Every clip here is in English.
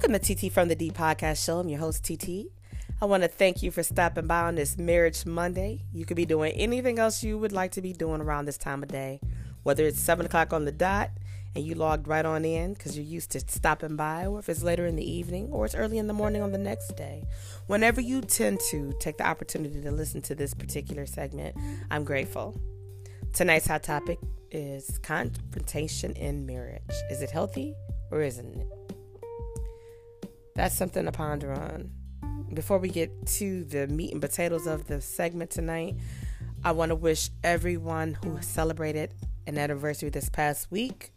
Welcome to T.T. from the D Podcast Show. I'm your host, T.T. I want to thank you for stopping by on this Marriage Monday. You could be doing anything else you would like to be doing around this time of day, whether it's 7 o'clock on the dot and you logged right on in because you're used to stopping by, or if it's later in the evening or it's early in the morning on the next day. Whenever you tend to take the opportunity to listen to this particular segment, I'm grateful. Tonight's hot topic is confrontation in marriage. Is it healthy or isn't it? That's something to ponder on. Before we get to the meat and potatoes of the segment tonight, I want to wish everyone who celebrated an anniversary this past week,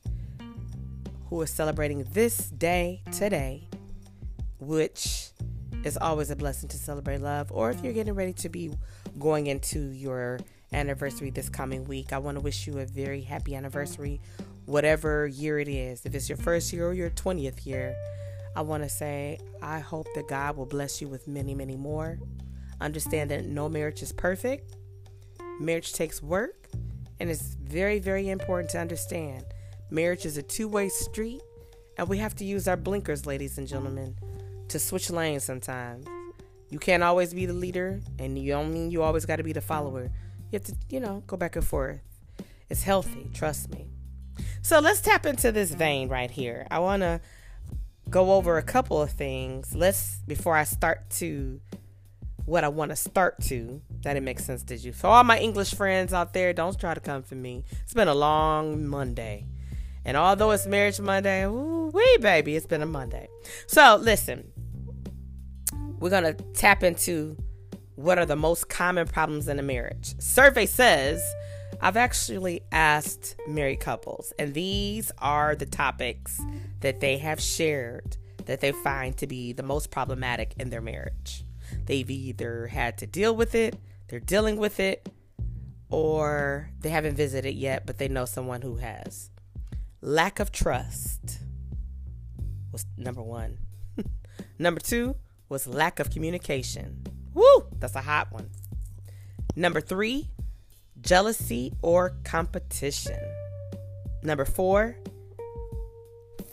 who is celebrating this day today, which is always a blessing to celebrate love, or if you're getting ready to be going into your anniversary this coming week, I want to wish you a very happy anniversary, whatever year it is. If it's your first year or your 20th year, I want to say, I hope that God will bless you with many, many more. Understand that no marriage is perfect. Marriage takes work. And it's very, very important to understand. Marriage is a two-way street. And we have to use our blinkers, ladies and gentlemen, to switch lanes sometimes. You can't always be the leader. And you don't mean you always got to be the follower. You have to, go back and forth. It's healthy. Trust me. So let's tap into this vein right here. I want to go over a couple of things. Before I start to what I want to start to, that it makes sense to you. So all my English friends out there, don't try to come for me. It's been a long Monday. And although it's Marriage Monday, wee baby, it's been a Monday. So listen, we're going to tap into what are the most common problems in a marriage. Survey says, I've actually asked married couples, and these are the topics that they have shared that they find to be the most problematic in their marriage. They've either had to deal with it, they're dealing with it, or they haven't visited yet, but they know someone who has. Lack of trust was number one. Number two was lack of communication. Woo, that's a hot one. Number three, jealousy or competition. Number four,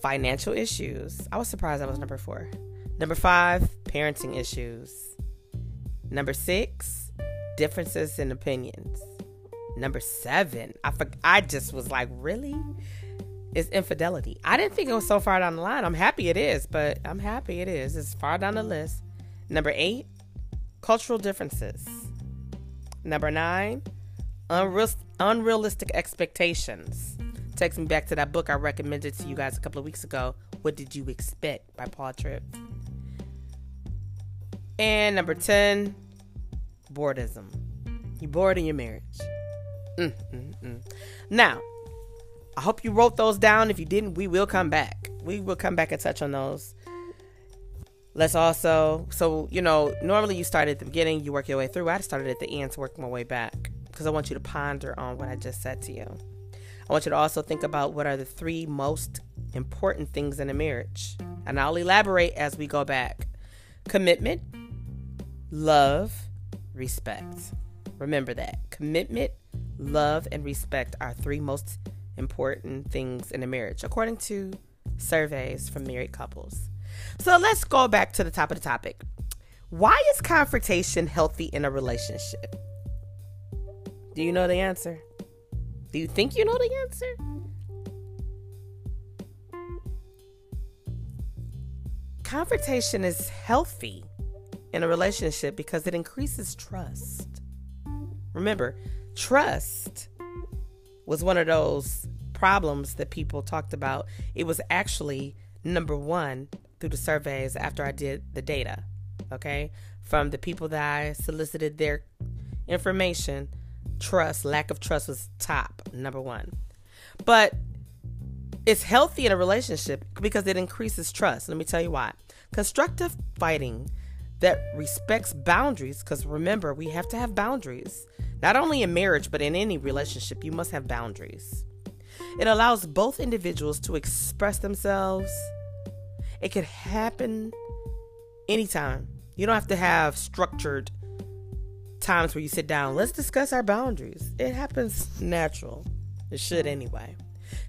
financial issues. I was surprised that was number four. Number five, parenting issues. Number six, differences in opinions. Number seven, I just was like, really? It's infidelity. I didn't think it was so far down the line. I'm happy it is. It's far down the list. Number eight, cultural differences. Number nine, unrealistic expectations. Takes me back to that book I recommended to you guys a couple of weeks ago, What Did You Expect by Paul Tripp. And number 10, boredom. You're bored in your marriage. Now, I hope you wrote those down. If you didn't, we will come back. We will come back and touch on those. Let's also, normally you start at the beginning, you work your way through. I started at the end to work my way back, because I want you to ponder on what I just said to you. I want you to also think about what are the three most important things in a marriage. And I'll elaborate as we go back. Commitment, love, respect. Remember that. Commitment, love, and respect are three most important things in a marriage, according to surveys from married couples. So let's go back to the top of the topic. Why is confrontation healthy in a relationship? Do you know the answer? Do you think you know the answer? Confrontation is healthy in a relationship because it increases trust. Remember, trust was one of those problems that people talked about. It was actually number one through the surveys after I did the data, okay? From the people that I solicited their information, trust, lack of trust was top, number one. But it's healthy in a relationship because it increases trust. Let me tell you why. Constructive fighting that respects boundaries, because remember, we have to have boundaries. Not only in marriage, but in any relationship, you must have boundaries. It allows both individuals to express themselves. It could happen anytime. You don't have to have structured times where you sit down, let's discuss our boundaries. It happens natural. It should anyway,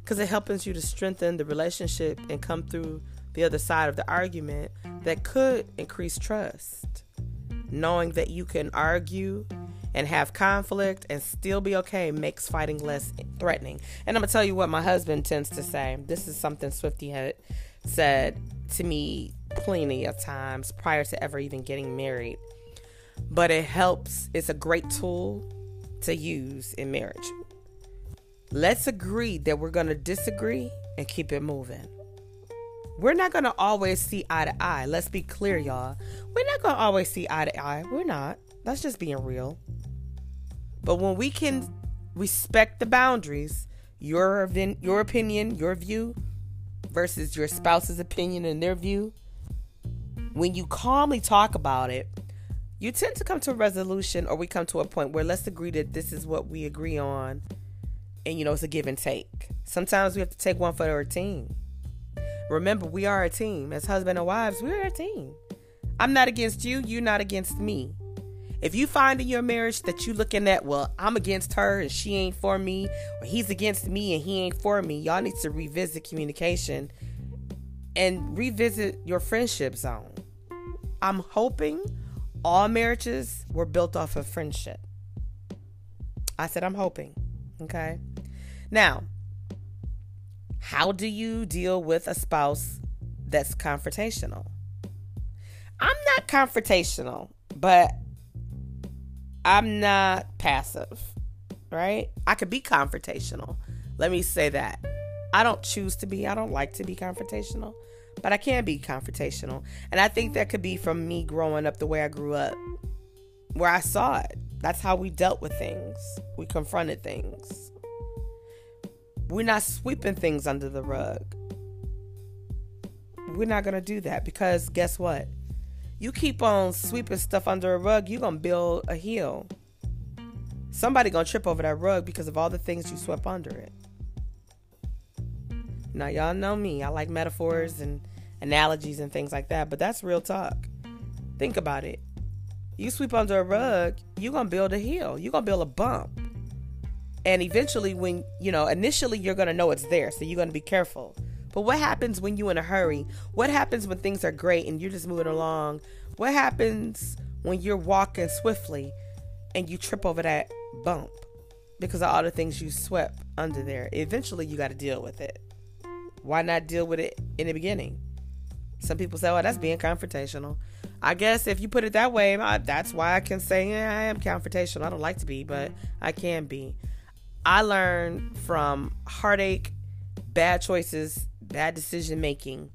because it helps you to strengthen the relationship and come through the other side of the argument that could increase trust. Knowing that you can argue and have conflict and still be okay makes fighting less threatening. And I'm going to tell you what my husband tends to say. This is something Swifty had said to me plenty of times prior to ever even getting married. But it helps. It's a great tool to use in marriage. Let's agree that we're going to disagree and keep it moving. We're not going to always see eye to eye. Let's be clear, y'all. We're not going to always see eye to eye. We're not. That's just being real. But when we can respect the boundaries, your opinion, your view versus your spouse's opinion and their view, when you calmly talk about it, you tend to come to a resolution, or we come to a point where let's agree that this is what we agree on. And, you know, it's a give and take. Sometimes we have to take one for our team. Remember, we are a team. As husband and wives, we are a team. I'm not against you. You're not against me. If you find in your marriage that you looking at, well, I'm against her and she ain't for me, or he's against me and he ain't for me, y'all need to revisit communication and revisit your friendship zone. I'm hoping all marriages were built off of friendship. I said I'm hoping, okay? Now, how do you deal with a spouse that's confrontational? I'm not confrontational, but I'm not passive, right? I could be confrontational. Let me say that. I don't choose to be. I don't like to be confrontational, but I can be confrontational. And I think that could be from me growing up the way I grew up, where I saw it. That's how we dealt with things. We confronted things. We're not sweeping things under the rug. We're not going to do that, because guess what? You keep on sweeping stuff under a rug, you're going to build a hill. Somebody going to trip over that rug because of all the things you swept under it. Now, y'all know me. I like metaphors and analogies and things like that, but that's real talk. Think about it. You sweep under a rug, you're going to build a hill. You're going to build a bump. And eventually, when, you know, initially you're going to know it's there, so you're going to be careful. But what happens when you're in a hurry? What happens when things are great and you're just moving along? What happens when you're walking swiftly and you trip over that bump because of all the things you swept under there? Eventually, you got to deal with it. Why not deal with it in the beginning? Some people say, oh, that's being confrontational. I guess if you put it that way, that's why I can say, yeah, I am confrontational. I don't like to be, but I can be. I learned from heartache, bad choices, bad decision making,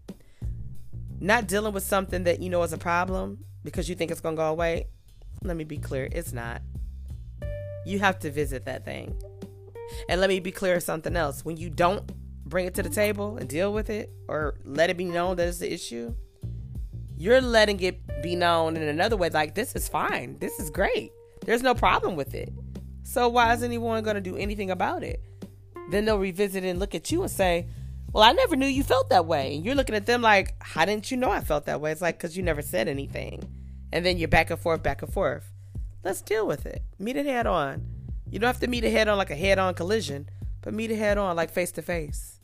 not dealing with something that you know is a problem because you think it's gonna go away. Let me be clear, it's not. You have to visit that thing. And let me be clear, something else. When you don't bring it to the table and deal with it, or let it be known that it's the issue, you're letting it be known in another way, like, this is fine, this is great, there's no problem with it, so why is anyone gonna do anything about it? Then they'll revisit and look at you and say, well, I never knew you felt that way. And you're looking at them like, how didn't you know I felt that way? It's like, because you never said anything. And then you're back and forth. Let's deal with it. Meet it head on. You don't have to meet it head on like a head-on collision, but meet it head on like face-to-face.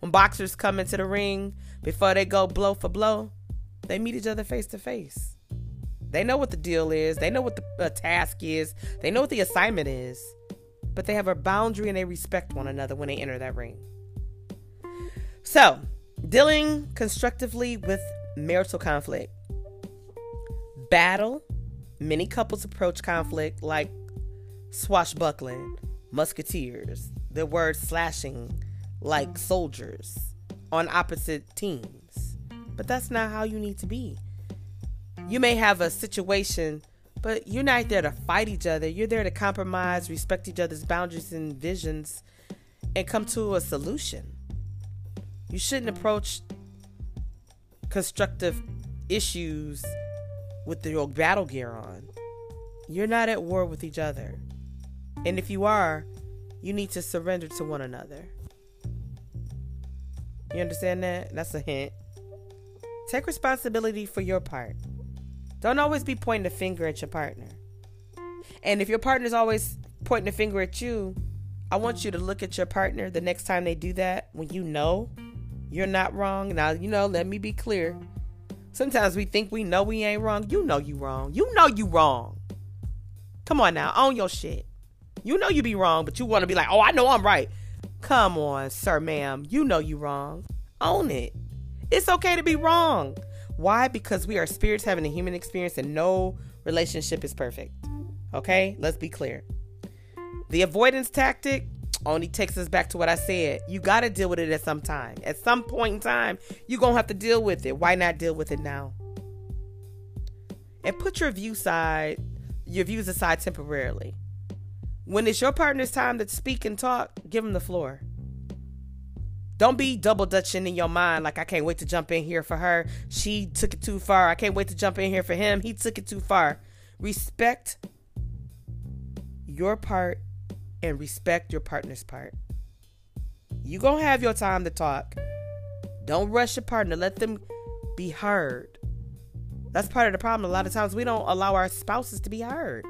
When boxers come into the ring, before they go blow for blow, they meet each other face-to-face. They know what the deal is. They know what the task is. They know what the assignment is. But they have a boundary and they respect one another when they enter that ring. So, dealing constructively with marital conflict. Battle. Many couples approach conflict like swashbuckling, musketeers, the word slashing like soldiers on opposite teams. But that's not how you need to be. You may have a situation, but you're not there to fight each other. You're there to compromise, respect each other's boundaries and visions, and come to a solution. You shouldn't approach constructive issues with your battle gear on. You're not at war with each other. And if you are, you need to surrender to one another. You understand that? That's a hint. Take responsibility for your part. Don't always be pointing the finger at your partner. And if your partner's always pointing the finger at you, I want you to look at your partner the next time they do that, when you know You're not wrong. Now, you know, let me be clear. Sometimes we think we know we ain't wrong. You know you wrong. You know you wrong. Come on now. Own your shit. You know you be wrong, but you want to be like, oh, I know I'm right. Come on, sir, ma'am. You know you wrong. Own it. It's okay to be wrong. Why? Because we are spirits having a human experience and no relationship is perfect. Okay? Let's be clear. The avoidance tactic only takes us back to what I said. You got to deal with it at some time. At some point in time, you're going to have to deal with it. Why not deal with it now? And put your views aside temporarily. When it's your partner's time to speak and talk, give them the floor. Don't be double dutching in your mind like, I can't wait to jump in here for her. She took it too far. I can't wait to jump in here for him. He took it too far. Respect your part and respect your partner's part. You gonna have your time to talk. Don't rush your partner. Let them be heard. That's part of the problem. A lot of times we don't allow our spouses to be heard.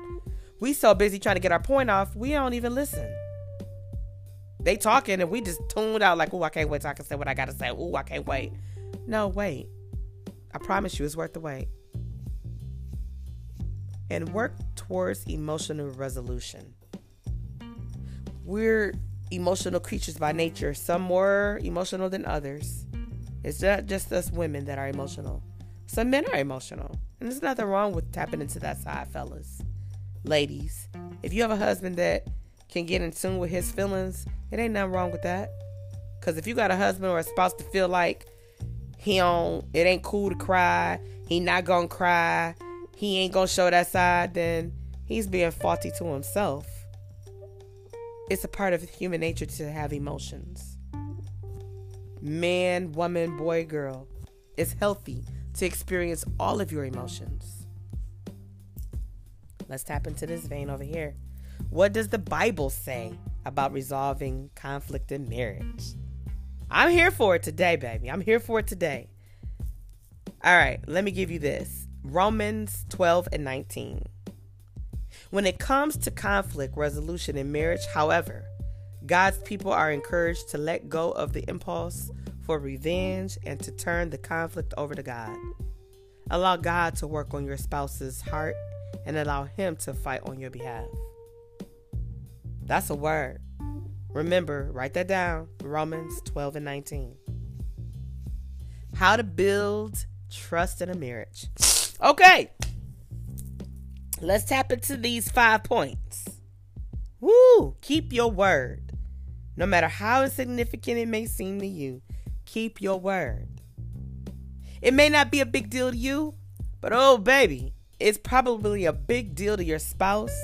We so busy trying to get our point off, we don't even listen. They talking and we just tuned out like, oh, I can't wait till I can say what I got to say. Oh, I can't wait. No, wait. I promise you it's worth the wait. And work towards emotional resolution. We're emotional creatures by nature. Some more emotional than others. It's not just us women that are emotional. Some men are emotional. And there's nothing wrong with tapping into that side, fellas. Ladies, if you have a husband that can get in tune with his feelings, it ain't nothing wrong with that. Because if you got a husband or a spouse to feel like it ain't cool to cry, he not gonna cry, he ain't gonna show that side, then he's being faulty to himself. It's a part of human nature to have emotions. Man, woman, boy, girl. It's healthy to experience all of your emotions. Let's tap into this vein over here. What does the Bible say about resolving conflict in marriage? I'm here for it today, baby. I'm here for it today. All right, let me give you this. Romans 12:19. When it comes to conflict resolution in marriage, however, God's people are encouraged to let go of the impulse for revenge and to turn the conflict over to God. Allow God to work on your spouse's heart and allow him to fight on your behalf. That's a word. Remember, write that down. Romans 12:19. How to build trust in a marriage. Okay. Let's tap into these 5 points. Woo! Keep your word. No matter how insignificant it may seem to you, keep your word. It may not be a big deal to you, but oh, baby, it's probably a big deal to your spouse.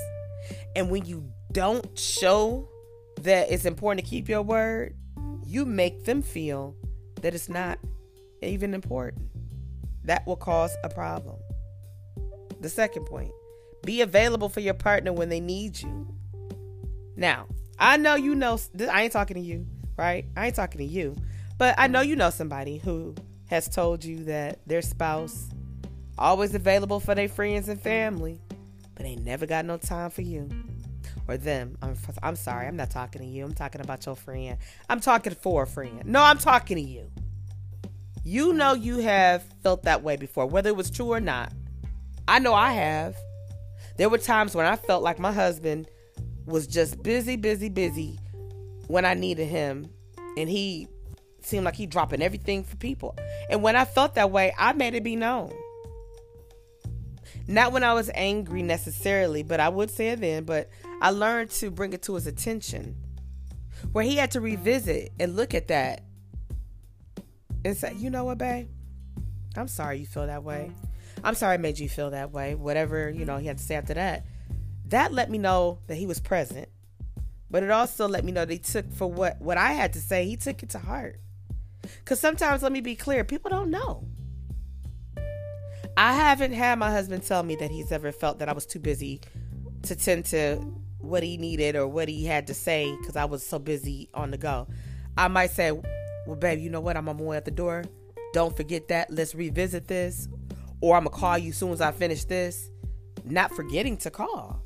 And when you don't show that it's important to keep your word, you make them feel that it's not even important. That will cause a problem. The second point, be available for your partner when they need you. Now, I know you know, I ain't talking to you, right? I ain't talking to you, but I know you know somebody who has told you that their spouse always available for their friends and family, but ain't never got no time for you or them. I'm sorry. I'm not talking to you. I'm talking about your friend. I'm talking for a friend. No, I'm talking to you. You know you have felt that way before, whether it was true or not. I know I have. There were times when I felt like my husband was just busy when I needed him, and he seemed like he dropping everything for people. And when I felt that way, I made it be known. Not when I was angry necessarily, but I would say it then, but I learned to bring it to his attention where he had to revisit and look at that and say, you know what, babe? I'm sorry you feel that way. I'm sorry I made you feel that way. Whatever, he had to say after that. That let me know that he was present, but it also let me know that he took for what I had to say, he took it to heart. Because sometimes, let me be clear, people don't know. I haven't had my husband tell me that he's ever felt that I was too busy to tend to what he needed or what he had to say because I was so busy on the go. I might say, well, babe, you know what? I'm on my way out the door. Don't forget that. Let's revisit this. Or I'm going to call you as soon as I finish this. Not forgetting to call.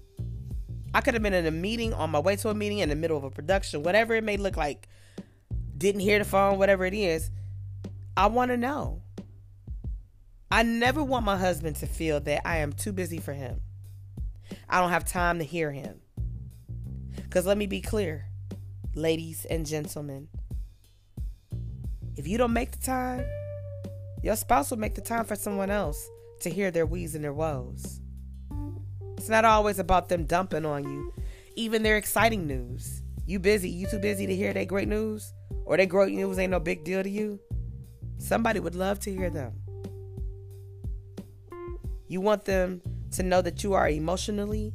I could have been in a meeting, on my way to a meeting, in the middle of a production, whatever it may look like. Didn't hear the phone, whatever it is. I want to know. I never want my husband to feel that I am too busy for him. I don't have time to hear him. Because let me be clear, ladies and gentlemen, if you don't make the time, your spouse will make the time for someone else to hear their wheeze and their woes. It's not always about them dumping on you, even their exciting news. You busy, you too busy to hear their great news, or their great news ain't no big deal to you. Somebody would love to hear them. You want them to know that you are emotionally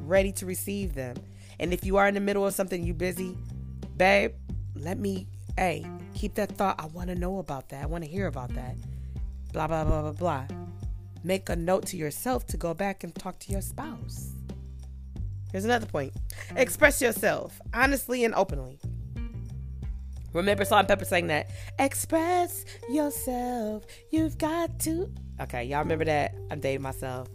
ready to receive them. And if you are in the middle of something, you busy, babe, keep that thought. I want to know about that. I want to hear about that. Blah, blah, blah, blah, blah. Make a note to yourself to go back and talk to your spouse. Here's another point. Express yourself honestly and openly. Remember Salt-N-Pepa saying that? Express yourself. You've got to. Okay, y'all remember that? I'm dating myself.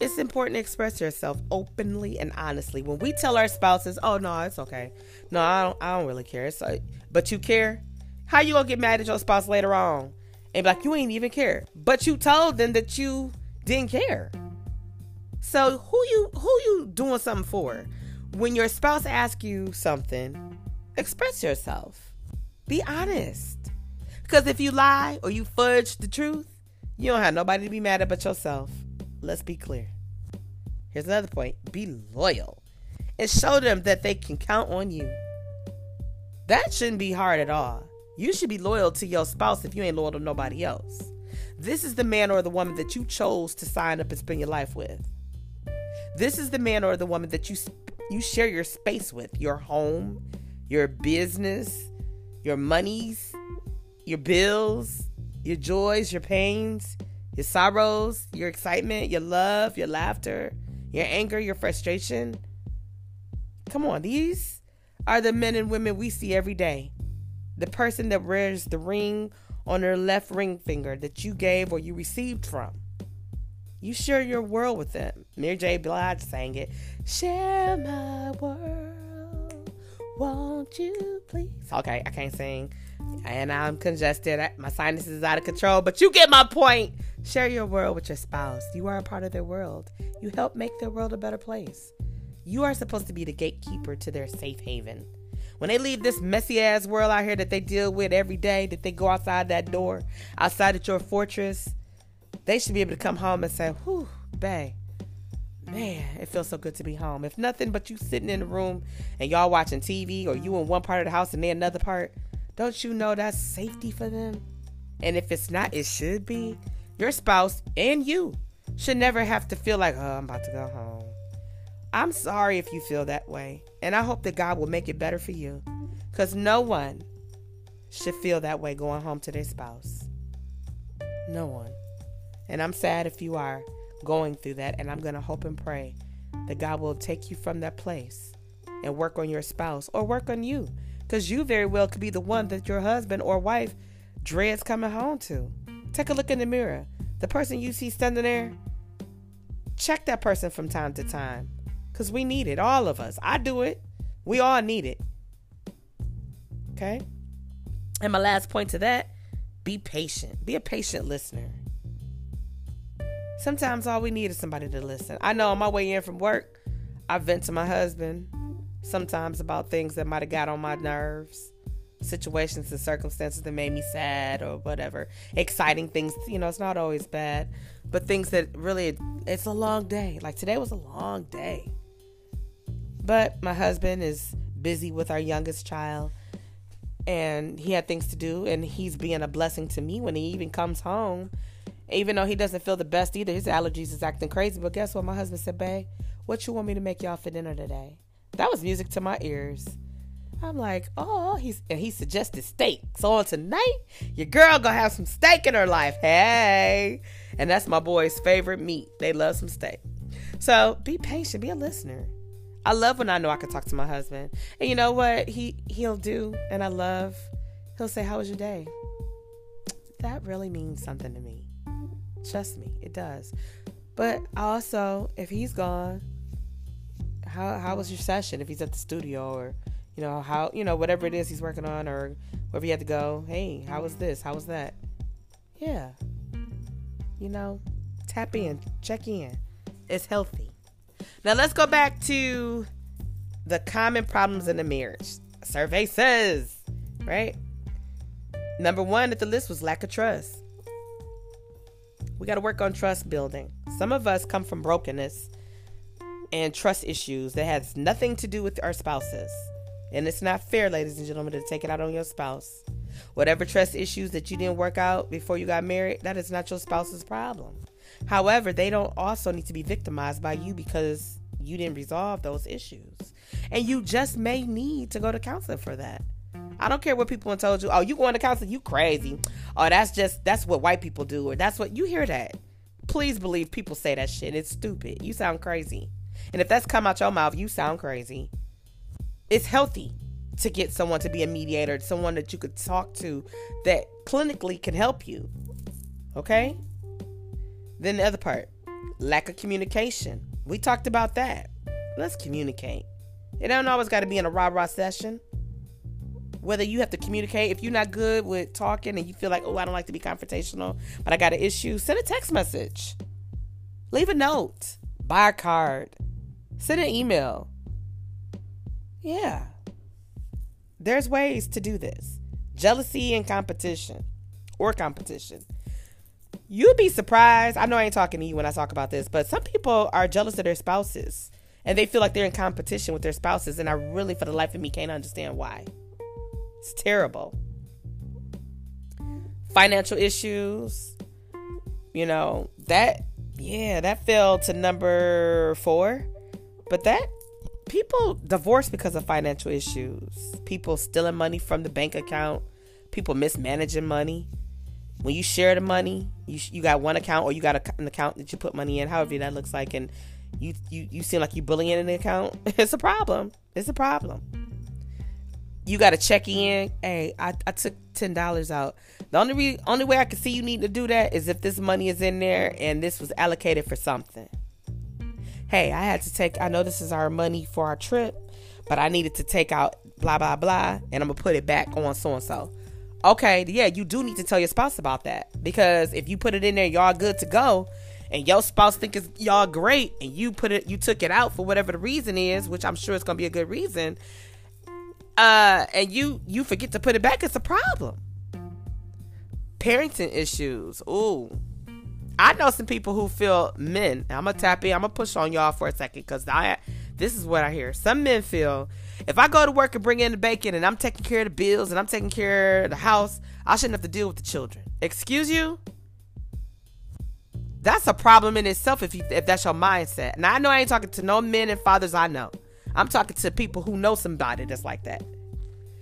It's important to express yourself openly and honestly. When we tell our spouses, oh, no, it's okay. No, I don't really care. But you care? How you gonna get mad at your spouse later on? And be like, you ain't even care. But you told them that you didn't care. So who you doing something for? When your spouse asks you something, express yourself. Be honest. Because if you lie or you fudge the truth, you don't have nobody to be mad at but yourself. Let's be clear. Here's another point. Be loyal. And show them that they can count on you. That shouldn't be hard at all. You should be loyal to your spouse if you ain't loyal to nobody else. This is the man or the woman that you chose to sign up and spend your life with. This is the man or the woman that you share your space with, your home, your business, your monies, your bills, your joys, your pains, your sorrows, your excitement, your love, your laughter, your anger, your frustration. Come on, these are the men and women we see every day. The person that wears the ring on their left ring finger that you gave or you received from. You share your world with them. Mary J. Blige sang it. Share my world, won't you please? Okay, I can't sing. And I'm congested. My sinus is out of control. But you get my point. Share your world with your spouse. You are a part of their world. You help make their world a better place. You are supposed to be the gatekeeper to their safe haven. When they leave this messy ass world out here that they deal with every day, that they go outside that door, outside at your fortress, they should be able to come home and say, whew, babe, man, it feels so good to be home. If nothing but you sitting in the room and y'all watching TV, or you in one part of the house and they another part, don't you know that's safety for them? And if it's not, it should be. Your spouse and you should never have to feel like, oh, I'm about to go home. I'm sorry if you feel that way. And I hope that God will make it better for you. Because no one should feel that way going home to their spouse. No one. And I'm sad if you are going through that. And I'm going to hope and pray that God will take you from that place and work on your spouse or work on you. Because you very well could be the one that your husband or wife dreads coming home to. Take a look in the mirror. The person you see standing there, check that person from time to time. Because we need it, all of us. I do it. We all need it. Okay? And my last point to that, be patient. Be a patient listener. Sometimes all we need is somebody to listen. I know on my way in from work, I vent to my husband sometimes about things that might have got on my nerves, situations and circumstances that made me sad or whatever, exciting things, you know, it's not always bad, but things that really, it's a long day. Like today was a long day, but my husband is busy with our youngest child and he had things to do, and he's being a blessing to me when he even comes home, even though he doesn't feel the best either. His allergies is acting crazy, but guess what? My husband said, babe, what you want me to make y'all for dinner today? That was music to my ears. I'm like, oh, he suggested steak. So on tonight, your girl gonna have some steak in her life. Hey. And that's my boys' favorite meat. They love some steak. So be patient. Be a listener. I love when I know I can talk to my husband. And you know what he'll do? And I love, he'll say, how was your day? That really means something to me. Trust me, it does. But also, if he's gone, how was your session? If he's at the studio, or, you know, how, you know, whatever it is he's working on, or wherever you had to go. Hey, how was this? How was that? Yeah. You know, tap in, check in. It's healthy. Now let's go back to the common problems in a marriage. A survey says, right? Number one at the list was lack of trust. We got to work on trust building. Some of us come from brokenness and trust issues that has nothing to do with our spouses. And it's not fair, ladies and gentlemen, to take it out on your spouse. Whatever trust issues that you didn't work out before you got married, that is not your spouse's problem. However, they don't also need to be victimized by you because you didn't resolve those issues. And you just may need to go to counseling for that. I don't care what people told you. Oh, you going to counseling? You crazy. Oh, that's what white people do. Or that's what, you hear that. Please believe people say that shit. It's stupid. You sound crazy. And if that's come out your mouth, you sound crazy. It's healthy to get someone to be a mediator, someone that you could talk to that clinically can help you. Okay? Then the other part, lack of communication. We talked about that. Let's communicate. It don't always got to be in a rah-rah session. Whether you have to communicate, if you're not good with talking and you feel like, oh, I don't like to be confrontational, but I got an issue, send a text message. Leave a note. Buy a card. Send an email. Yeah. There's ways to do this. Jealousy and competition. You'd be surprised. I know I ain't talking to you when I talk about this, but some people are jealous of their spouses and they feel like they're in competition with their spouses. And I really, for the life of me, can't understand why. It's terrible. Financial issues, you know, that fell to number 4. But that, people divorce because of financial issues. People stealing money from the bank account. People mismanaging money. When you share the money, you got one account, or you got an account that you put money in, however that looks like, and you seem like you're bullying in the account. It's a problem. It's a problem. You got to check in. Hey, I took $10 out. The only way I could see you need to do that is if this money is in there and this was allocated for something. Hey, I know this is our money for our trip, but I needed to take out blah, blah, blah, and I'm going to put it back on so-and-so. Okay, yeah, you do need to tell your spouse about that, because if you put it in there, y'all good to go, and your spouse think it's y'all great, and you took it out for whatever the reason is, which I'm sure it's going to be a good reason, and you forget to put it back, it's a problem. Parenting issues. Ooh, I know some people who feel men. I'm gonna tap in. I'm gonna push on y'all for a second because this is what I hear. Some men feel if I go to work and bring in the bacon and I'm taking care of the bills and I'm taking care of the house, I shouldn't have to deal with the children. Excuse you? That's a problem in itself if that's your mindset. Now I know I ain't talking to no men and fathers I know. I'm talking to people who know somebody that's like that.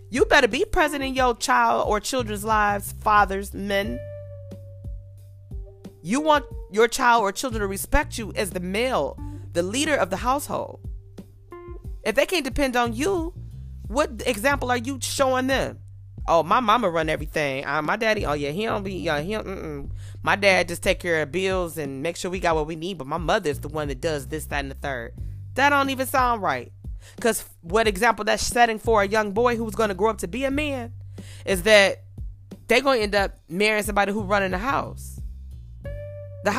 You better be present in your child or children's lives, fathers, men. You want your child or children to respect you as the male, the leader of the household. If they can't depend on you, what example are you showing them? Oh, my mama run everything. My daddy, oh yeah, he don't be, my dad just take care of bills and make sure we got what we need. But my mother's the one that does this, that, and the third. That don't even sound right. Because what example that's setting for a young boy who's going to grow up to be a man is that they're going to end up marrying somebody who's running the house. The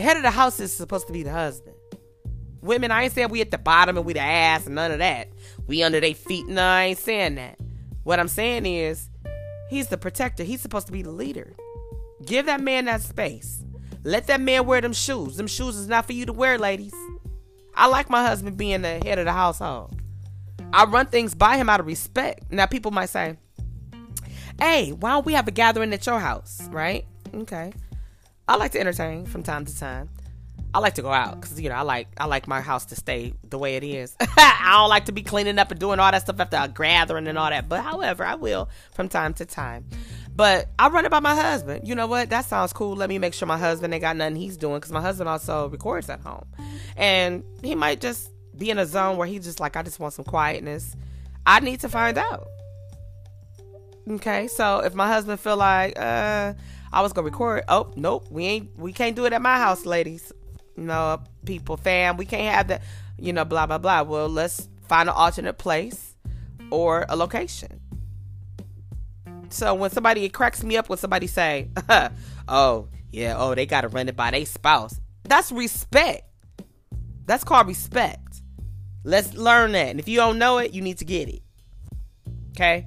head of the house is supposed to be the husband. Women, I ain't saying we at the bottom and we the ass and none of that. We under their feet. No, I ain't saying that. What I'm saying is he's the protector. He's supposed to be the leader. Give that man that space. Let that man wear them shoes. Them shoes is not for you to wear, ladies. I like my husband being the head of the household. I run things by him out of respect. Now, people might say, hey, why don't we have a gathering at your house, right? Okay. I like to entertain from time to time. I like to go out because, you know, I like my house to stay the way it is. I don't like to be cleaning up and doing all that stuff after a gathering and all that. But however, I will from time to time. But I run it by my husband. You know what? That sounds cool. Let me make sure my husband ain't got nothing he's doing, because my husband also records at home. And he might just be in a zone where he's just like, I just want some quietness. I need to find out. Okay, so if my husband feel like, I was going to record. Oh, nope. We can't do it at my house, ladies. No, people, fam. We can't have that, you know, blah, blah, blah. Well, let's find an alternate place or a location. So when somebody, it cracks me up when somebody say, oh, yeah, oh, they got to run it by their spouse. That's respect. That's called respect. Let's learn that. And if you don't know it, you need to get it. Okay?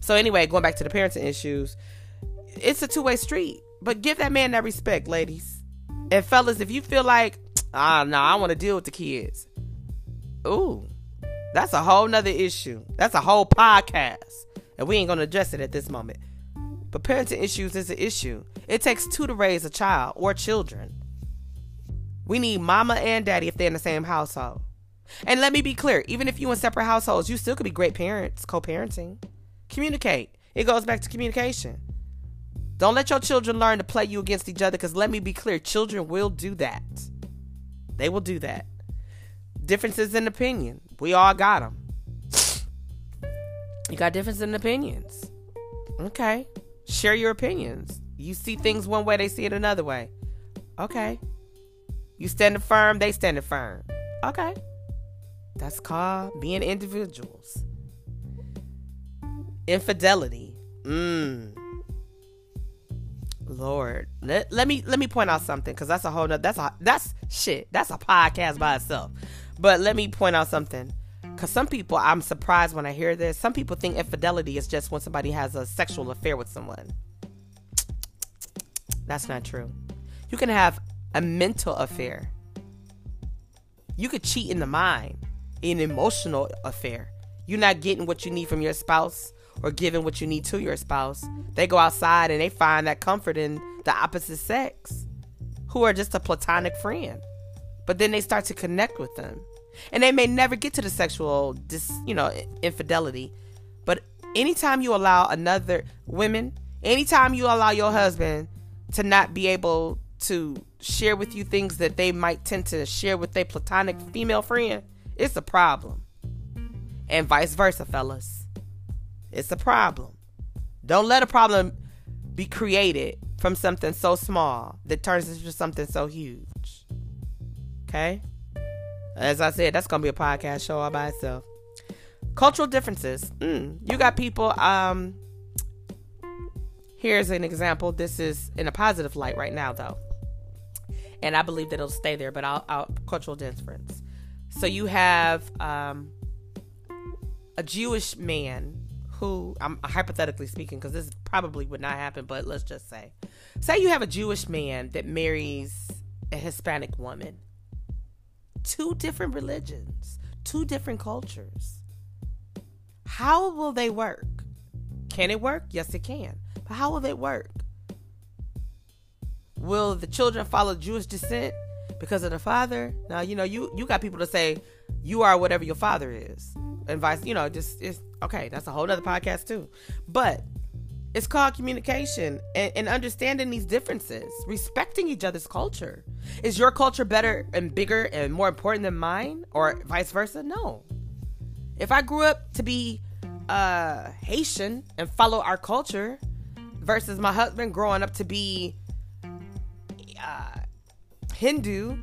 So anyway, going back to the parenting issues, it's a two-way street. But give that man that respect, ladies. And fellas, if you feel like, ah, no, I want to deal with the kids. Ooh, that's a whole nother issue. That's a whole podcast. And we ain't going to address it at this moment. But parenting issues is an issue. It takes two to raise a child or children. We need mama and daddy if they're in the same household. And let me be clear, even if you're in separate households, you still could be great parents, co-parenting. Communicate. It goes back to communication. Don't let your children learn to play you against each other, because let me be clear, children will do that. They will do that. Differences in opinion. We all got them. You got differences in opinions. Okay. Share your opinions. You see things one way, they see it another way. Okay. You standing firm, they standing firm. Okay. That's called being individuals. Infidelity. Lord. Let me point out something, because that's a whole nother, that's shit. That's a podcast by itself. But let me point out something. Because some people, I'm surprised when I hear this. Some people think infidelity is just when somebody has a sexual affair with someone. That's not true. You can have a mental affair. You could cheat in the mind, an emotional affair. You're not getting what you need from your spouse or giving what you need to your spouse. They go outside and they find that comfort in the opposite sex, who are just a platonic friend. But then they start to connect with them. And they may never get to the sexual, infidelity. But anytime you allow anytime you allow your husband to not be able to share with you things that they might tend to share with their platonic female friend, it's a problem. And vice versa, fellas. It's a problem. Don't let a problem be created from something so small that turns into something so huge. Okay? As I said, that's going to be a podcast show all by itself. Cultural differences. You got people. Here's an example. This is in a positive light right now, though. And I believe that it'll stay there, but I'll cultural difference. So you have a Jewish man who, I'm hypothetically speaking, because this probably would not happen, but let's just say you have a Jewish man that marries a Hispanic woman. Two different religions, two different cultures. How will they work? Can it work? Yes, it can. But how will they work? Will the children follow Jewish descent because of the father? Now, you got people to say you are whatever your father is, and vice, it's okay. That's a whole other podcast too. But it's called communication and understanding these differences, respecting each other's culture. Is your culture better and bigger and more important than mine, or vice versa? No. If I grew up to be Haitian and follow our culture versus my husband growing up to be Hindu,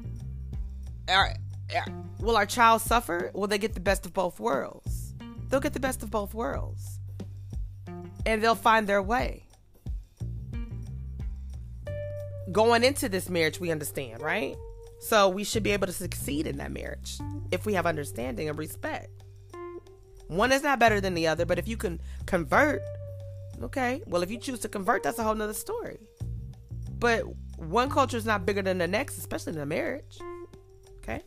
will our child suffer? Will they get the best of both worlds? They'll get the best of both worlds. And they'll find their way. Going into this marriage, we understand, right? So we should be able to succeed in that marriage if we have understanding and respect. One is not better than the other, but if you can convert, okay. Well, if you choose to convert, that's a whole nother story. But one culture is not bigger than the next, especially in a marriage. Okay.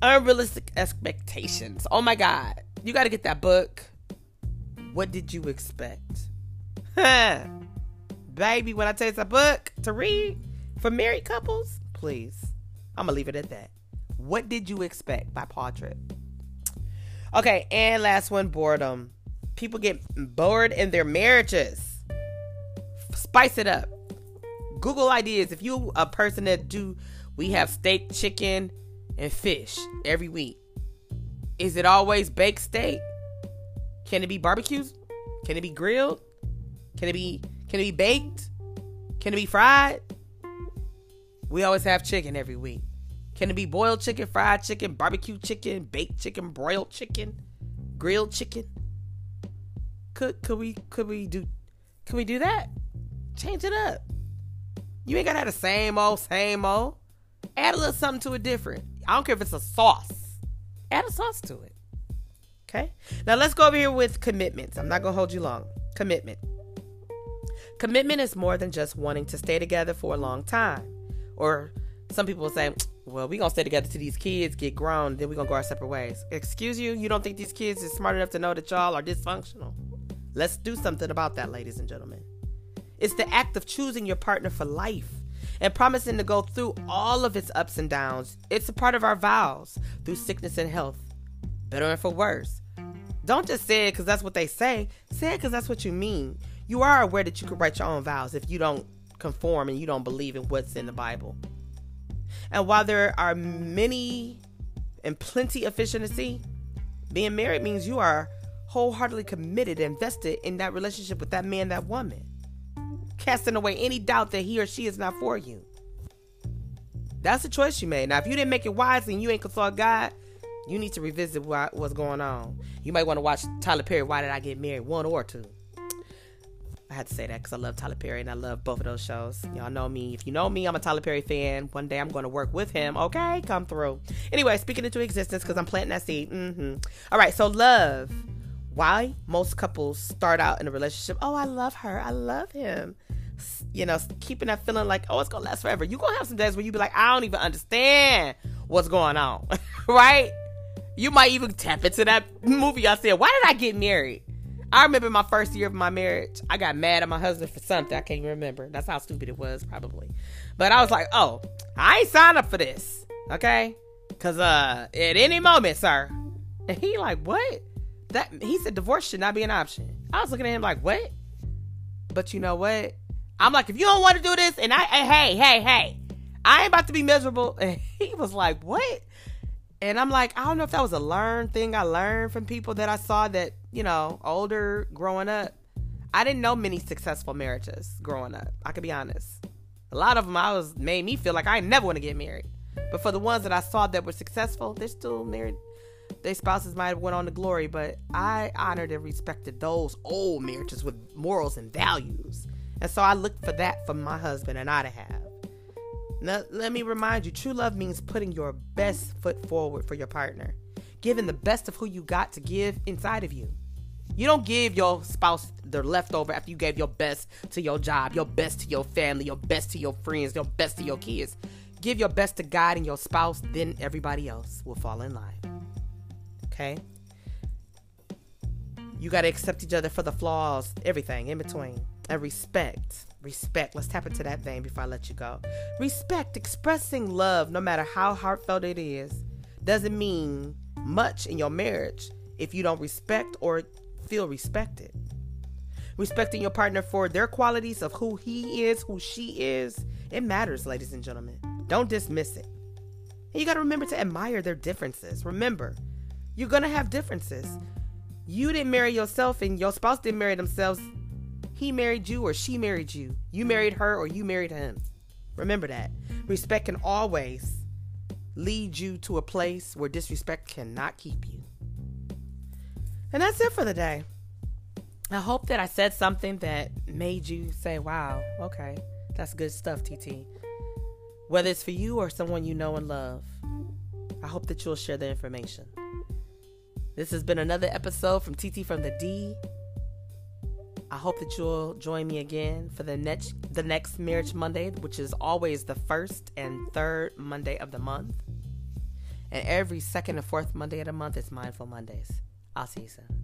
Unrealistic expectations. Oh my God. You got to get that book. What Did You Expect? Baby, when I tell you it's a book to read for married couples, please. I'm going to leave it at that. What Did You Expect by Paul Tripp. Okay, and last one, boredom. People get bored in their marriages. Spice it up. Google ideas. If you a person that we have steak, chicken, and fish every week. Is it always baked steak? Can it be barbecues? Can it be grilled? Can it be baked? Can it be fried? We always have chicken every week. Can it be boiled chicken, fried chicken, barbecue chicken, baked chicken, broiled chicken, grilled chicken? Could we do that? Change it up. You ain't gotta have the same old. Add a little something to it different. I don't care if it's a sauce. Add a sauce to it. Okay. Now let's go over here with commitments. I'm not gonna hold you long. Commitment. Commitment is more than just wanting to stay together for a long time. Or some people will say, well, we're going to stay together till these kids get grown, then we're going to go our separate ways. Excuse you? You don't think these kids is smart enough to know that y'all are dysfunctional? Let's do something about that, ladies and gentlemen. It's the act of choosing your partner for life and promising to go through all of its ups and downs. It's a part of our vows, through sickness and health, better and for worse. Don't just say it because that's what they say. Say it because that's what you mean. You are aware that you can write your own vows if you don't conform and you don't believe in what's in the Bible. And while there are many and plenty of fish in the sea, being married means you are wholeheartedly committed and invested in that relationship with that man, that woman, casting away any doubt that he or she is not for you. That's the choice you made. Now, if you didn't make it wise and you ain't consult God, you need to revisit what's going on. You might want to watch Tyler Perry, Why Did I Get Married? 1 or 2. I had to say that because I love Tyler Perry and I love both of those shows. Y'all know me. If you know me, I'm a Tyler Perry fan. One day I'm going to work with him. Okay, come through. Anyway, speaking into existence because I'm planting that seed. All right, so love. Why most couples start out in a relationship, oh, I love her, I love him. You know, keeping that feeling like, oh, it's going to last forever. You're going to have some days where you be like, I don't even understand what's going on, right? You might even tap into that movie I said, why did I get married? I remember my first year of my marriage, I got mad at my husband for something I can't even remember. That's how stupid it was, probably. But I was like, oh, I ain't signed up for this, okay? Because at any moment, sir. And he like, what? He said divorce should not be an option. I was looking at him like, what? But you know what? I'm like, if you don't want to do this, and hey, I ain't about to be miserable. And he was like, what? And I'm like, I don't know if that was a learned thing I learned from people that I saw that, you know, older growing up. I didn't know many successful marriages growing up. I could be honest. A lot of them made me feel like I never want to get married. But for the ones that I saw that were successful, they're still married. Their spouses might have went on to glory, but I honored and respected those old marriages with morals and values. And so I looked for that from my husband and I to have. Now, let me remind you, true love means putting your best foot forward for your partner, giving the best of who you got to give inside of you. You don't give your spouse the leftover after you gave your best to your job, your best to your family, your best to your friends, your best to your kids. Give your best to God and your spouse, then everybody else will fall in line. Okay? You got to accept each other for the flaws, everything in between, and respect. Respect. Let's tap into that vein before I let you go. Respect. Expressing love, no matter how heartfelt it is, doesn't mean much in your marriage if you don't respect or feel respected. Respecting your partner for their qualities of who he is, who she is, it matters, ladies and gentlemen. Don't dismiss it. And you got to remember to admire their differences. Remember, you're going to have differences. You didn't marry yourself and your spouse didn't marry themselves. He married you or she married you. You married her or you married him. Remember that. Respect can always lead you to a place where disrespect cannot keep you. And that's it for the day. I hope that I said something that made you say, wow, okay, that's good stuff, TT. Whether it's for you or someone you know and love, I hope that you'll share the information. This has been another episode from TT from the D. I hope that you'll join me again for the next Marriage Monday, which is always the first and third Monday of the month. And every second and fourth Monday of the month is Mindful Mondays. I'll see you soon.